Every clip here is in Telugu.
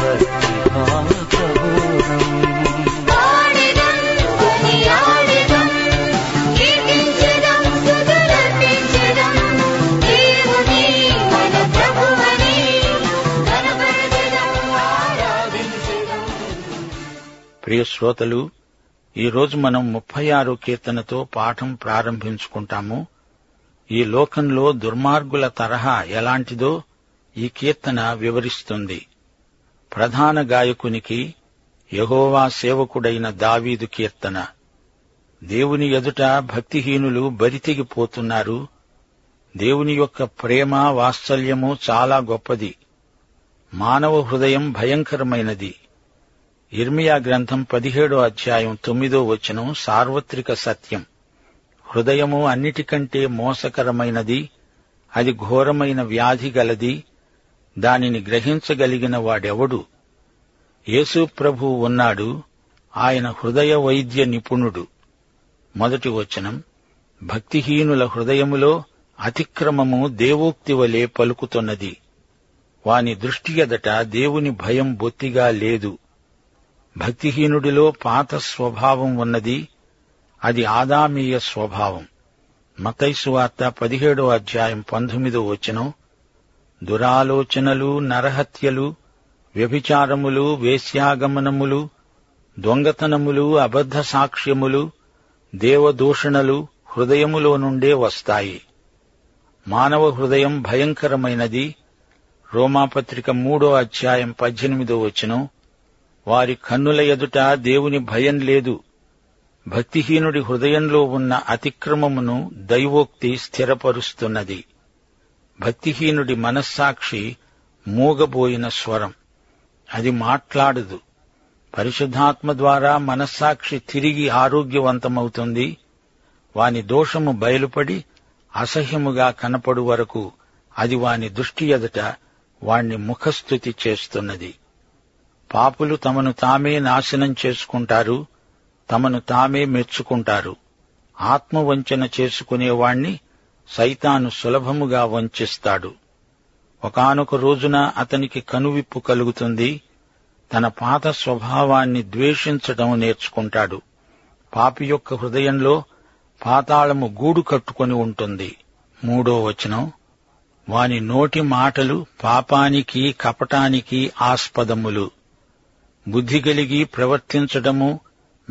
భక్తి భావ ప్రబోధం. ప్రియ శ్రోతలు, ఈరోజు మనం 36 కీర్తనతో పాఠం ప్రారంభించుకుంటాము. ఈ లోకంలో దుర్మార్గుల తరహా ఎలాంటిదో ఈ కీర్తన వివరిస్తుంది. ప్రధాన గాయకునికి యెహోవా సేవకుడైన దావీదు కీర్తన. దేవుని ఎదుట భక్తిహీనులు బరితెగిపోతున్నారు. దేవుని యొక్క ప్రేమ వాత్సల్యము చాలా గొప్పది. మానవ హృదయం భయంకరమైనది. ఇర్మియా గ్రంథం 17:9 సార్వత్రిక సత్యం. హృదయము అన్నిటికంటే మోసకరమైనది, అది ఘోరమైన వ్యాధి గలది. దానిని గ్రహించగలిగిన వాడెవడు? యేసు ప్రభువు ఉన్నాడు. ఆయన హృదయ వైద్య నిపుణుడు. 1 భక్తిహీనుల హృదయములో అతిక్రమము దేవోక్తి వలె పలుకుతున్నది. వాని దృష్టి ఎదుట దేవుని భయం బొత్తిగా లేదు. భక్తిహీనుడిలో పాత స్వభావం ఉన్నది, అది ఆదామీయ స్వభావం. మత్తయి సువార్త 17:19 దురాలోచనలు, నరహత్యలు, వ్యభిచారములు, వేశ్యాగమనములు, దొంగతనములు, అబద్ధ సాక్ష్యములు, దేవదూషణలు హృదయములో నుండే వస్తాయి. మానవ హృదయం భయంకరమైనది. రోమాపత్రిక 3:18 వారి కన్నుల ఎదుట దేవుని భయం లేదు. భక్తిహీనుడి హృదయంలో ఉన్న అతిక్రమమును దైవోక్తి స్థిరపరుస్తున్నది. భక్తిహీనుడి మనస్సాక్షి మూగబోయిన స్వరం, అది మాట్లాడదు. పరిశుద్ధాత్మ ద్వారా మనస్సాక్షి తిరిగి ఆరోగ్యవంతమవుతుంది. వాని దోషము బయలుపడి అసహ్యముగా కనపడు వరకు అది వాని దృష్టి ఎదుట వాణ్ణి ముఖస్థుతి చేస్తున్నది. పాపులు తమను తామే నాశనం చేసుకుంటారు, తమను తామే మెచ్చుకుంటారు. ఆత్మవంచన చేసుకునేవాణ్ణి సైతాను సులభముగా వంచిస్తాడు. ఒకానొక రోజున అతనికి కనువిప్పు కలుగుతుంది. తన పాత స్వభావాన్ని ద్వేషించడం నేర్చుకుంటాడు. పాపి యొక్క హృదయంలో పాతాళము గూడు కట్టుకుని ఉంటుంది. 3 వాని నోటి మాటలు పాపానికి, కపటానికి ఆస్పదములు. బుద్ధి కలిగి ప్రవర్తించడము,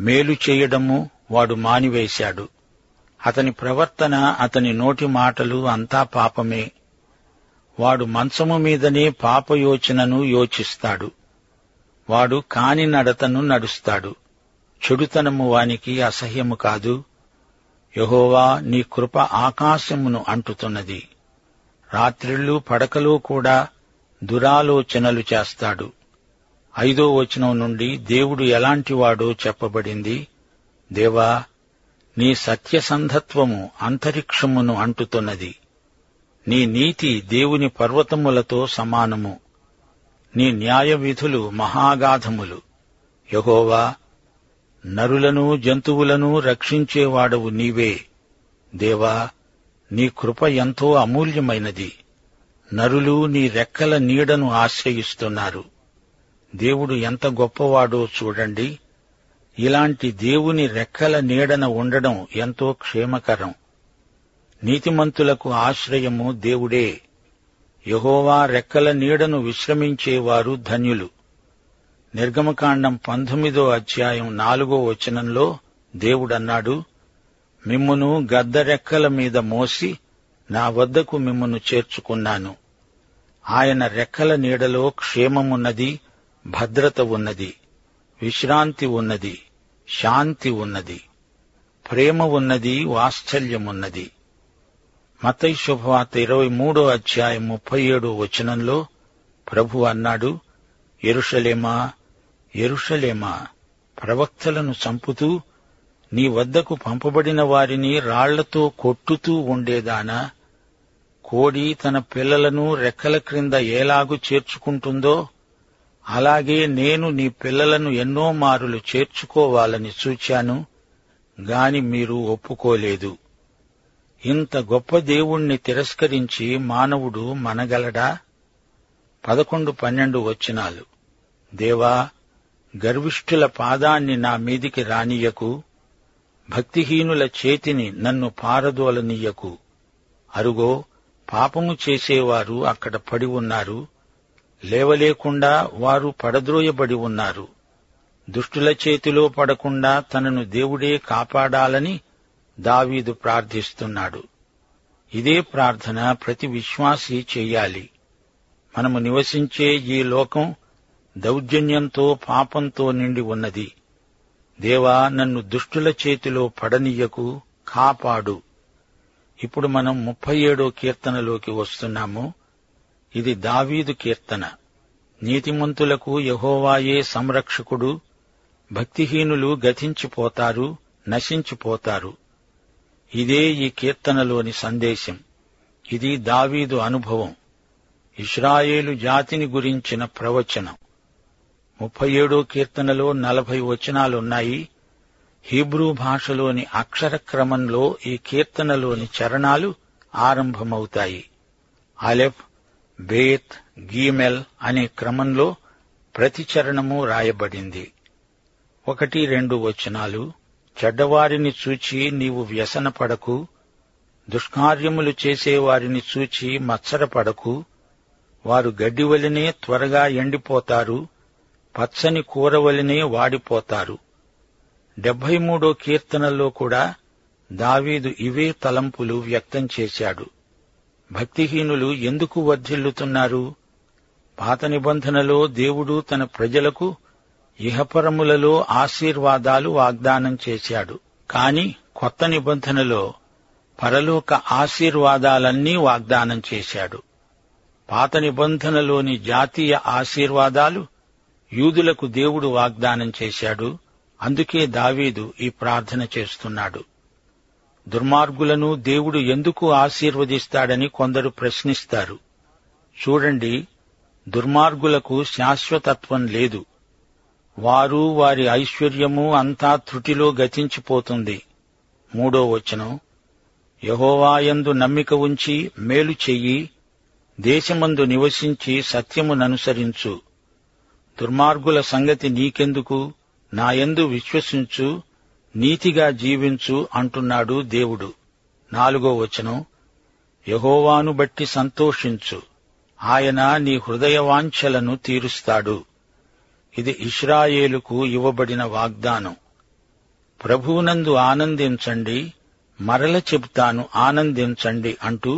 మేలు చేయడము వాడు మానివేశాడు. అతని ప్రవర్తన, అతని నోటి మాటలు అంతా పాపమే. వాడు మంచము మీదనే పాపయోచనను యోచిస్తాడు. వాడు కాని నడతను నడుస్తాడు. చెడుతనము వానికి అసహ్యము కాదు. యెహోవా, నీ కృప ఆకాశమును అంటుతున్నది. రాత్రిళ్ళు పడకలో కూడా దురాలోచనలు చేస్తాడు. 5 నుండి దేవుడు ఎలాంటివాడో చెప్పబడింది. దేవా, నీ సత్యసంధత్వము అంతరిక్షమును అంటుతున్నది. నీ నీతి దేవుని పర్వతములతో సమానము. నీ న్యాయవిధులు మహాగాధములు. యెహోవా, నరులను జంతువులను రక్షించేవాడవు నీవే. దేవా, నీ కృప ఎంతో అమూల్యమైనది. నరులు నీ రెక్కల నీడను ఆశ్రయిస్తున్నారు. దేవుడు ఎంత గొప్పవాడో చూడండి. ఇలాంటి దేవుని రెక్కల నీడన ఉండడం ఎంతో క్షేమకరం. నీతిమంతులకు ఆశ్రయము దేవుడే. యెహోవా రెక్కల నీడను విశ్రమించేవారు ధన్యులు. నిర్గమకాండం 19:4 దేవుడన్నాడు, మిమ్మును గద్దరెక్కల మీద మోసి నా వద్దకు మిమ్మును చేర్చుకున్నాను. ఆయన రెక్కల నీడలో క్షేమమున్నది, భద్రత ఉన్నది, విశ్రాంతి ఉన్నది, శాంతి ఉన్నది, ప్రేమ ఉన్నది, వాత్సల్యమున్నది. మత్తయి శుభవార్త 23:37 ప్రభు అన్నాడు, యెరూషలేమా, యెరూషలేమా, ప్రవక్తలను చంపుతూ నీ వద్దకు పంపబడిన వారిని రాళ్లతో కొట్టుతూ ఉండేదానా? కోడి తన పిల్లలను రెక్కల క్రింద ఎలాగూ చేర్చుకుంటుందో అలాగే నేను నీ పిల్లలను ఎన్నో మారులు చేర్చుకోవాలని చూచాను గాని మీరు ఒప్పుకోలేదు. ఇంత గొప్ప దేవుణ్ణి తిరస్కరించి మానవుడు మనగలడా? 11-12 వచనాలు. దేవా, గర్విష్ఠుల పాదాన్ని నా మీదికి రానియ్యకు, భక్తిహీనుల చేతిని నన్ను పారదోలనియ్యకు. అరుగో, పాపము చేసేవారు అక్కడ పడి ఉన్నారు, లేవలేకుండా వారు పడద్రోయబడి ఉన్నారు. దుష్టుల చేతిలో పడకుండా తనను దేవుడే కాపాడాలని దావీదు ప్రార్థిస్తున్నాడు. ఇదే ప్రార్థన ప్రతి విశ్వాసి చెయ్యాలి. మనము నివసించే ఈ లోకం దౌర్జన్యంతో, పాపంతో నిండి ఉన్నది. దేవా, నన్ను దుష్టుల చేతిలో పడనియ్యకు, కాపాడు. ఇప్పుడు మనం 37 కీర్తనలోకి వస్తున్నాము. ఇది దావీదు కీర్తన. నీతిమంతులకు యెహోవాయే సంరక్షకుడు, భక్తిహీనులు గతించిపోతారు, నశించిపోతారు. ఇదే ఈ కీర్తనలోని సందేశం. ఇది దావీదు అనుభవం, ఇశ్రాయేలు జాతిని గురించిన ప్రవచనం. 37 కీర్తనలో 40 వచనాలున్నాయి. హీబ్రూ భాషలోని అక్షర క్రమంలో ఈ కీర్తనలోని చరణాలు ఆరంభమవుతాయి. అలెఫ్, బేత్, గీమెల్ అనే క్రమంలో ప్రతి చరణము రాయబడింది. 1-2 వచనాలు. చెడ్డవారిని చూచి నీవు వ్యసనపడకు, దుష్కార్యములు చేసేవారిని చూచి మత్సరపడకు. వారు గడ్డివలనే త్వరగా ఎండిపోతారు, పచ్చని కూరవలనే వాడిపోతారు. 73 కీర్తనలో కూడా దావీదు ఇవే తలంపులు వ్యక్తం చేశాడు. భక్తిహీనులు ఎందుకు వర్ధిల్లుతున్నారు? పాత నిబంధనలో దేవుడు తన ప్రజలకు ఇహపరములలో ఆశీర్వాదాలు వాగ్దానం చేశాడు. కాని కొత్త నిబంధనలో పరలోక ఆశీర్వాదాలన్నీ వాగ్దానం చేశాడు. పాత నిబంధనలోని జాతీయ ఆశీర్వాదాలు యూదులకు దేవుడు వాగ్దానం చేశాడు. అందుకే దావీదు ఈ ప్రార్థన చేస్తున్నాడు. దుర్మార్గులను దేవుడు ఎందుకు ఆశీర్వదిస్తాడని కొందరు ప్రశ్నిస్తారు. చూడండి, దుర్మార్గులకు శాశ్వతత్వం లేదు. వారు, వారి ఐశ్వర్యము అంతా త్రుటిలో గతించిపోతుంది. 3 వచనం. యెహోవాయందు నమ్మిక ఉంచి మేలు చెయ్యి, దేశమందు నివసించి సత్యముననుసరించు. దుర్మార్గుల సంగతి నీకెందుకు, నాయందు విశ్వసించు, నీతిగా జీవించు అంటున్నాడు దేవుడు. 4 వచనం. యెహోవాను బట్టి సంతోషించు, ఆయన నీ హృదయవాంఛలను తీరుస్తాడు. ఇది ఇశ్రాయేలుకు ఇవ్వబడిన వాగ్దానం. ప్రభువునందు ఆనందించండి, మరల చెబుతాను ఆనందించండి అంటూ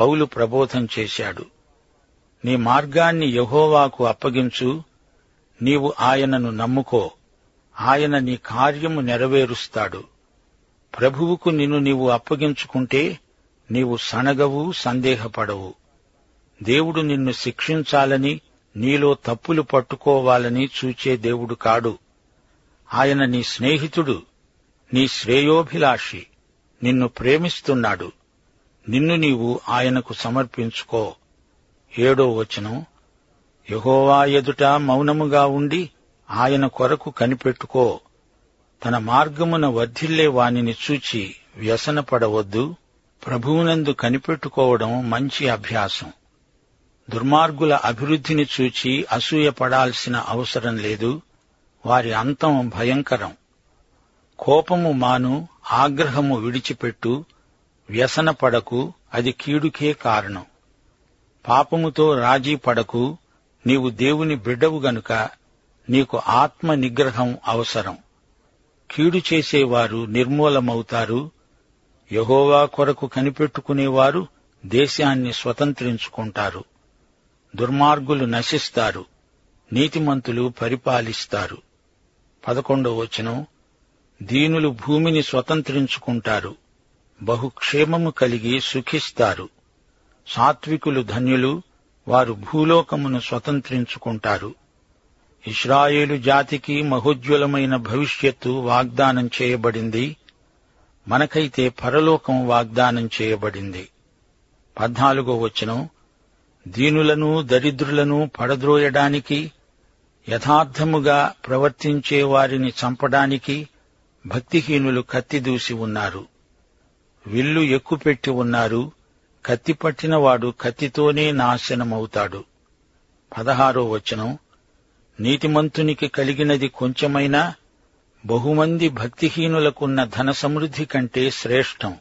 పౌలు ప్రబోధం చేశాడు. నీ మార్గాన్ని యెహోవాకు అప్పగించు, నీవు ఆయనను నమ్ముకో, ఆయన నీ కార్యము నెరవేరుస్తాడు. ప్రభువుకు నిన్ను నీవు అప్పగించుకుంటే నీవు సనగవు, సందేహపడవు. దేవుడు నిన్ను శిక్షించాలని, నీలో తప్పులు పట్టుకోవాలని చూచే దేవుడు కాడు. ఆయన నీ స్నేహితుడు, నీ శ్రేయోభిలాషి, నిన్ను ప్రేమిస్తున్నాడు. నిన్ను నీవు ఆయనకు సమర్పించుకో. 7 వచనం. యెహోవా ఎదుట మౌనముగా ఉండి ఆయన కొరకు కనిపెట్టుకో. తన మార్గమున వర్ధిల్లే వానిని చూచి వ్యసనపడవద్దు. ప్రభువునందు కనిపెట్టుకోవడం మంచి అభ్యాసం. దుర్మార్గుల అభివృద్ధిని చూచి అసూయపడాల్సిన అవసరం లేదు. వారి అంతం భయంకరం. కోపము మాను, ఆగ్రహము విడిచిపెట్టు, వ్యసనపడకు, అది కీడుకే కారణం. పాపముతో రాజీ పడకు, నీవు దేవుని బిడ్డవు గనుక నీకు ఆత్మ నిగ్రహం అవసరం. కీడు చేసేవారు నిర్మూలమవుతారు. యెహోవా కొరకు కనిపెట్టుకునేవారు దేశాన్ని స్వతంత్రించుకుంటారు. దుర్మార్గులు నశిస్తారు, నీతిమంతులు పరిపాలిస్తారు. 11 వచనం. దీనులు భూమిని స్వతంత్రించుకుంటారు, బహుక్షేమము కలిగి సుఖిస్తారు. సాత్వికులు ధన్యులు, వారు భూలోకమును స్వతంత్రించుకుంటారు. ఇశ్రాయేలు జాతికి మహోజ్వలమైన భవిష్యత్తు వాగ్దానం చేయబడింది. మనకైతే పరలోకం వాగ్దానం చేయబడింది. 14వ వచనం, దీనులను దరిద్రులను పడద్రోయడానికి, యథార్థముగా ప్రవర్తించే వారిని చంపడానికి భక్తిహీనులు కత్తిదూసి ఉన్నారు. విల్లు ఎక్కుపెట్టి ఉన్నారు. కత్తిపట్టినవాడు కత్తితోనే నాశనమవుతాడు. 16వ వచనం, నీతిమంతునికి కలిగినది కొంచెమైనా బహుమంది భక్తిహీనులకున్న ధన సమృద్ధి కంటే శ్రేష్టం.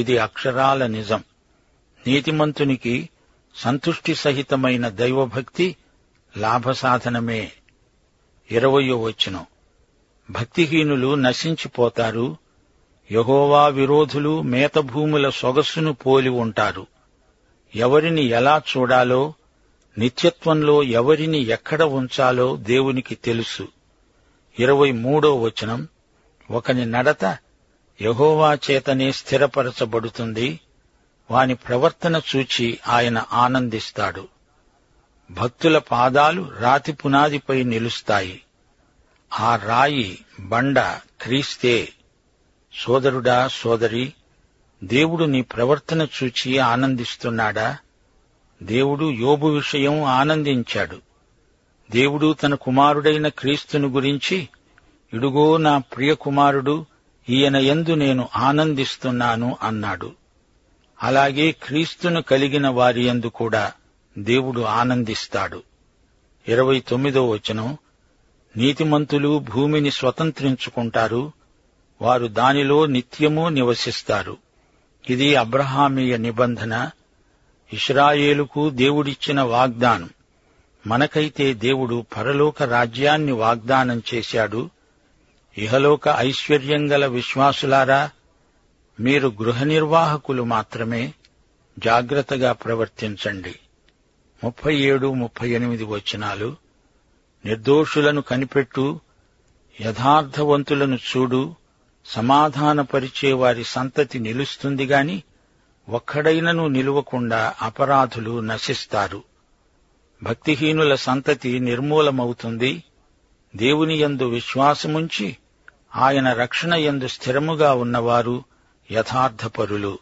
ఇది అక్షరాల నిజం. నీతిమంతునికి సంతుష్టి సహితమైన దైవభక్తి లాభసాధనమే. 20వ వచనం, భక్తిహీనులు నశించిపోతారు. యెహోవా విరోధులు మేతభూముల సొగసును పోలి ఉంటారు. ఎవరిని ఎలా చూడాలో, నిత్యత్వంలో ఎవరిని ఎక్కడ ఉంచాలో దేవునికి తెలుసు. 23వ వచనం, ఒకని నడత యెహోవా చేతనే స్థిరపరచబడుతుంది. వాని ప్రవర్తన చూచి ఆయన ఆనందిస్తాడు. భక్తుల పాదాలు రాతి పునాదిపై నిలుస్తాయి. ఆ రాయి బండ క్రీస్తే. సోదరుడా, సోదరి, దేవుడు నీ ప్రవర్తన చూచి ఆనందిస్తున్నాడా? దేవుడు యోబు విషయం ఆనందించాడు. దేవుడు తన కుమారుడైన క్రీస్తును గురించి, ఇడుగో నా ప్రియ కుమారుడు, ఈయన యందు నేను ఆనందిస్తున్నాను అన్నాడు. అలాగే క్రీస్తును కలిగిన వారి యందు కూడా దేవుడు ఆనందిస్తాడు. 29వ వచనం, నీతిమంతులు భూమిని స్వతంత్రించుకుంటారు. వారు దానిలో నిత్యము నివసిస్తారు. ఇది అబ్రహామీయ నిబంధన, ఇశ్రాయేలుకు దేవుడిచ్చిన వాగ్దానం. మనకైతే దేవుడు పరలోక రాజ్యాన్ని వాగ్దానం చేశాడు. ఇహలోక ఐశ్వర్యంగల విశ్వాసులారా, మీరు గృహ నిర్వాహకులు మాత్రమే. జాగ్రత్తగా ప్రవర్తించండి. 37, 38 వచనాలు, నిర్దోషులను కనిపెట్టు, యథార్థవంతులను చూడు. సమాధానపరిచే వారి సంతతి నిలుస్తుంది గాని ఒక్కడైనను నిలువకుండా అపరాధులు నశిస్తారు. భక్తిహీనుల సంతతి నిర్మూలమవుతుంది. దేవుని యందు విశ్వాసముంచి ఆయన రక్షణ యందు స్థిరముగా ఉన్నవారు యథార్థపరులు.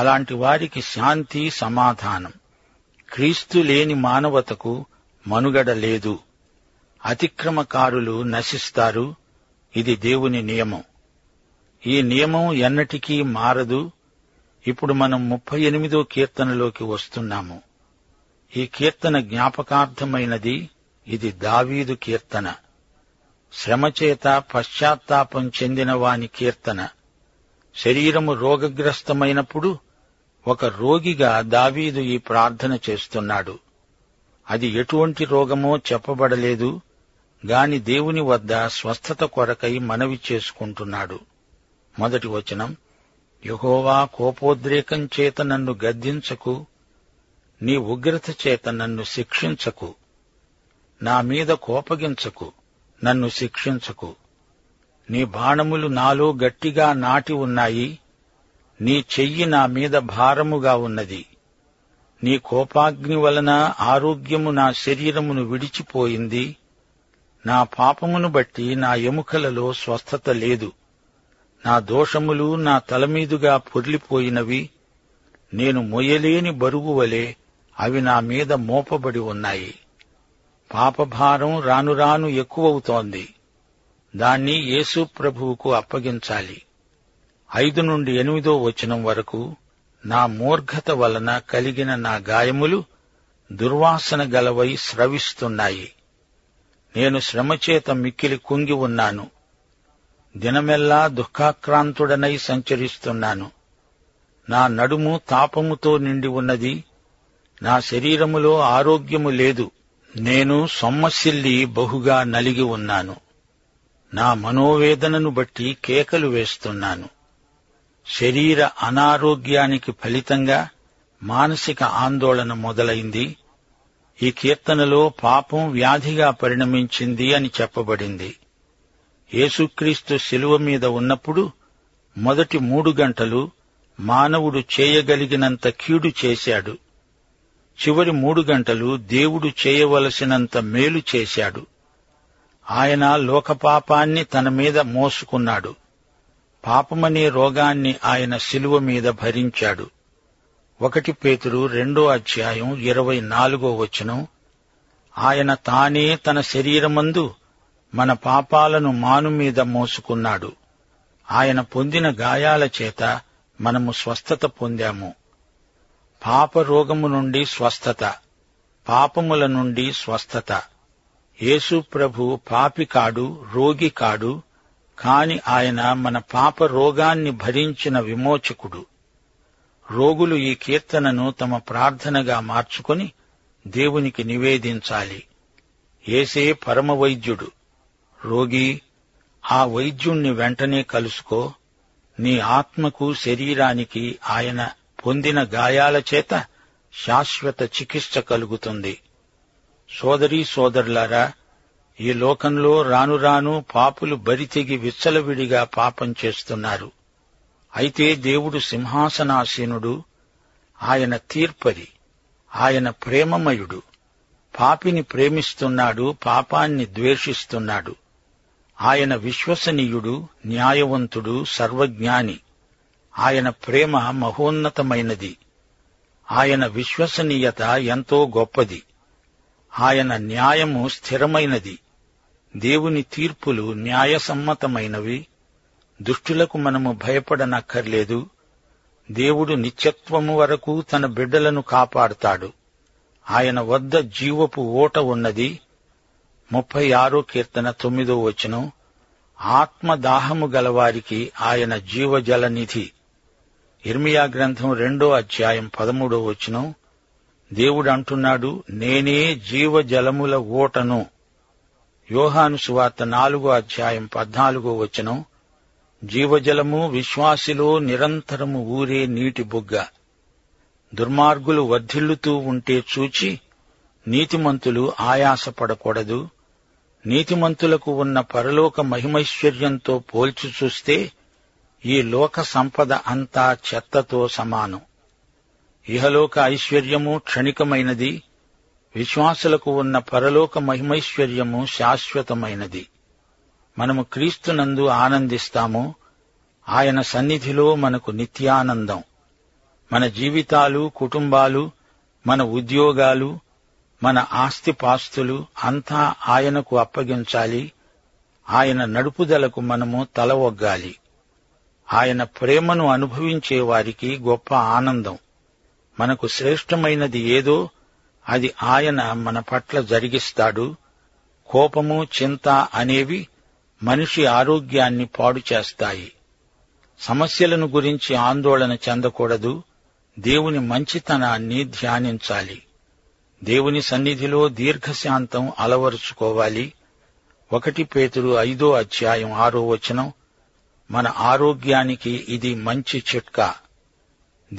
అలాంటి వారికి శాంతి, సమాధానం. క్రీస్తు లేని మానవతకు మనుగడ లేదు. అతిక్రమకారులు నశిస్తారు. ఇది దేవుని నియమం. ఈ నియమం ఎన్నటికీ మారదు. ఇప్పుడు మనం 38వ కీర్తనలోకి వస్తున్నాము. ఈ కీర్తన జ్ఞాపకార్థమైనది. ఇది దావీదు కీర్తన. శ్రమచేత పశ్చాత్తాపం చెందిన వాని కీర్తన. శరీరము రోగగ్రస్తమైనప్పుడు ఒక రోగిగా దావీదు ఈ ప్రార్థన చేస్తున్నాడు. అది ఎటువంటి రోగమో చెప్పబడలేదు గాని దేవుని వద్ద స్వస్థత కొరకై మనవి చేసుకుంటున్నాడు. 1వ వచనం, యెహోవా కోపోద్రేకం చేత నన్ను గద్దించకు, నీ ఉగ్రత చేత నన్ను శిక్షించకు. నా మీద కోపగించకు, నన్ను శిక్షించకు. నీ బాణములు నాలో గట్టిగా నాటి ఉన్నాయి. నీ చెయ్యి నా మీద భారముగా ఉన్నది. నీ కోపాగ్ని వలన ఆరోగ్యము నా శరీరమును విడిచిపోయింది. నా పాపమును బట్టి నా ఎముకలలో స్వస్థత లేదు. నా దోషములు నా తలమీదుగా పొర్లిపోయినవి. నేను మొయ్యలేని బరువు వలె అవి నా మీద మోపబడి ఉన్నాయి. పాపభారం రానురాను ఎక్కువవుతోంది. దాన్ని యేసు ప్రభువుకు అప్పగించాలి. 5 నుండి 8వ వచనం వరకు, నా మూర్ఘత వలన కలిగిన నా గాయములు దుర్వాసన గలవై స్రవిస్తున్నాయి. నేను శ్రమచేత మిక్కిలి కుంగి ఉన్నాను. దినమెల్లా దుఃఖాక్రాంతుడనై సంచరిస్తున్నాను. నా నడుము తాపముతో నిండి ఉన్నది. నా శరీరములో ఆరోగ్యము లేదు. నేను సొమ్మసిల్లి బహుగా నలిగి ఉన్నాను. నా మనోవేదనను బట్టి కేకలు వేస్తున్నాను. శరీర అనారోగ్యానికి ఫలితంగా మానసిక ఆందోళన మొదలైంది. ఈ కీర్తనలో పాపం వ్యాధిగా పరిణమించింది అని చెప్పబడింది. యేసుక్రీస్తు శిలువ మీద ఉన్నప్పుడు మొదటి 3 గంటలు మానవుడు చేయగలిగినంత కీడు చేశాడు. చివరి 3 గంటలు దేవుడు చేయవలసినంత మేలు చేశాడు. ఆయన లోకపాపాన్ని తన మీద మోసుకున్నాడు. పాపమనే రోగాన్ని ఆయన శిలువ మీద భరించాడు. 1 పేతురు 2:24 ఆయన తానే తన శరీరమందు మన పాపాలను మానుమీద మోసుకున్నాడు. ఆయన పొందిన గాయాల చేత మనము స్వస్థత పొందాము. పాపరోగము నుండి స్వస్థత, పాపముల నుండి స్వస్థత. యేసు ప్రభు పాపి కాడు, రోగి కాడు, కాని ఆయన మన పాప రోగాన్ని భరించిన విమోచకుడు. రోగులు ఈ కీర్తనను తమ ప్రార్థనగా మార్చుకొని దేవునికి నివేదించాలి. యేసే పరమ వైద్యుడు. రోగి, ఆ వైద్యుణ్ణి వెంటనే కలుసుకో. నీ ఆత్మకు, శరీరానికి ఆయన పొందిన గాయాల చేత శాశ్వత చికిత్స కలుగుతుంది. సోదరీ సోదరులారా, ఈ లోకంలో రానురాను పాపులు బరితెగి విచ్చలవిడిగా పాపం చేస్తున్నారు. అయితే దేవుడు సింహాసనాసీనుడు. ఆయన తీర్పరి, ఆయన ప్రేమమయుడు. పాపిని ప్రేమిస్తున్నాడు, పాపాన్ని ద్వేషిస్తున్నాడు. ఆయన విశ్వసనీయుడు, న్యాయవంతుడు, సర్వజ్ఞాని. ఆయన ప్రేమ మహోన్నతమైనది. ఆయన విశ్వసనీయత ఎంతో గొప్పది. ఆయన న్యాయము స్థిరమైనది. దేవుని తీర్పులు న్యాయసమ్మతమైనవి. దుష్టులకు మనము భయపడనక్కర్లేదు. దేవుడు నిత్యత్వము వరకు తన బిడ్డలను కాపాడుతాడు. ఆయన వద్ద జీవపు ఊట ఉన్నది. 36:9 ఆత్మదాహము గలవారికి ఆయన జీవజలనిధి. 2:13 దేవుడు అంటున్నాడు, నేనే జీవజలముల ఊటను. 4:14 జీవజలము విశ్వాసిలో నిరంతరము ఊరే నీటి బుగ్గ. దుర్మార్గులు వర్ధిల్లుతూ ఉంటే చూచి నీతిమంతులు ఆయాసపడకూడదు. నీతిమంతులకు ఉన్న పరలోక మహిమైశ్వర్యంతో పోల్చి చూస్తే ఈ లోక సంపద అంతా చెత్తతో సమానం. ఇహలోక ఐశ్వర్యము క్షణికమైనది. విశ్వాసులకు ఉన్న పరలోక మహిమైశ్వర్యము శాశ్వతమైనది. మనము క్రీస్తునందు ఆనందిస్తాము. ఆయన సన్నిధిలో మనకు నిత్యానందం. మన జీవితాలు, కుటుంబాలు, మన ఉద్యోగాలు, మన ఆస్తిపాస్తులు అంతా ఆయనకు అప్పగించాలి. ఆయన నడుపుదలకు మనము తల ఒగ్గాలి. ఆయన ప్రేమను అనుభవించేవారికి గొప్ప ఆనందం. మనకు శ్రేష్టమైనది ఏదో అది ఆయన మన పట్ల జరిగిస్తాడు. కోపము, చింత అనేవి మనిషి ఆరోగ్యాన్ని పాడు చేస్తాయి. సమస్యలను గురించి ఆందోళన చెందకూడదు. దేవుని మంచితనాన్ని ధ్యానించాలి. దేవుని సన్నిధిలో దీర్ఘశాంతం అలవరుచుకోవాలి. 1 పేతురు 5:6 మన ఆరోగ్యానికి ఇది మంచి చిట్కా.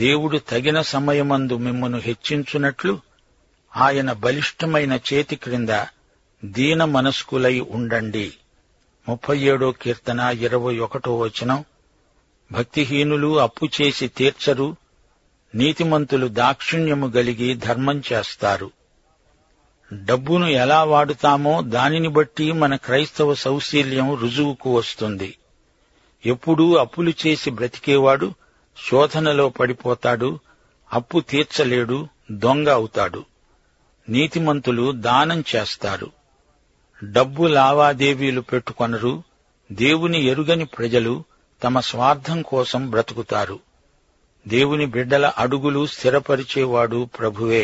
దేవుడు తగిన సమయమందు మిమ్మను హెచ్చించునట్లు ఆయన బలిష్టమైన చేతి క్రింద దీన మనస్కులై ఉండండి. 37:21 భక్తిహీనులు అప్పు చేసి తీర్చరు, నీతిమంతులు దాక్షిణ్యము గలిగి ధర్మం చేస్తారు. డబ్బును ఎలా వాడుతామో దానిని బట్టి మన క్రైస్తవ సౌశీల్యం రుజువుకు వస్తుంది. ఎప్పుడూ అప్పులు చేసి బ్రతికేవాడు శోధనలో పడిపోతాడు, అప్పు తీర్చలేడు, దొంగ అవుతాడు. నీతిమంతులు దానం చేస్తారు. డబ్బు లావాదేవీలు పెట్టుకొనరు. దేవుని ఎరుగని ప్రజలు తమ స్వార్థం కోసం బ్రతుకుతారు. దేవుని బిడ్డల అడుగులు స్థిరపరిచేవాడు ప్రభువే.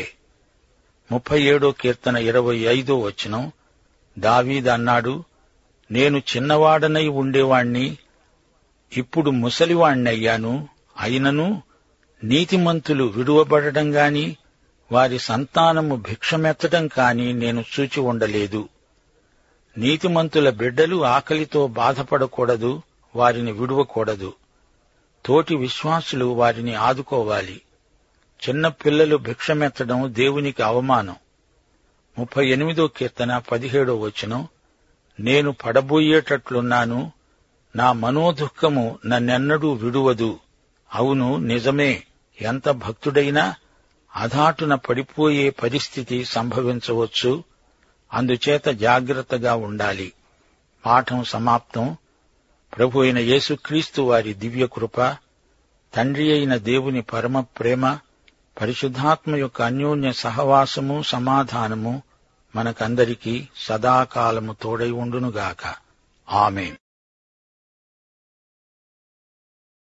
37:25 దావీదు అన్నాడు, నేను చిన్నవాడనై ఉండేవాణ్ణి, ఇప్పుడు ముసలివాణ్ణయ్యాను. అయినను నీతిమంతులు విడువబడటం గాని వారి సంతానము భిక్షమెత్తడం కాని నేను చూచి ఉండలేదు. నీతిమంతుల బిడ్డలు ఆకలితో బాధపడకూడదు, వారిని విడువకూడదు. తోటి విశ్వాసులు వారిని ఆదుకోవాలి. చిన్నపిల్లలు భిక్షమెత్తడం దేవునికి అవమానం. 38:17 నేను పడబోయేటట్లున్నాను, నా మనోదుఃఖము నన్నెన్నడూ విడువదు. అవును నిజమే, ఎంత భక్తుడైనా అధాటున పడిపోయే పరిస్థితి సంభవించవచ్చు. అందుచేత జాగ్రత్తగా ఉండాలి. పాఠం సమాప్తం. ప్రభు అయిన యేసుక్రీస్తు వారి దివ్య కృప, తండ్రి అయిన దేవుని పరమ ప్రేమ, పరిశుద్ధాత్మ యొక్క అన్యోన్య సహవాసము, సమాధానము మనకందరికీ సదాకాలము తోడై ఉండునుగాక. ఆమేన్.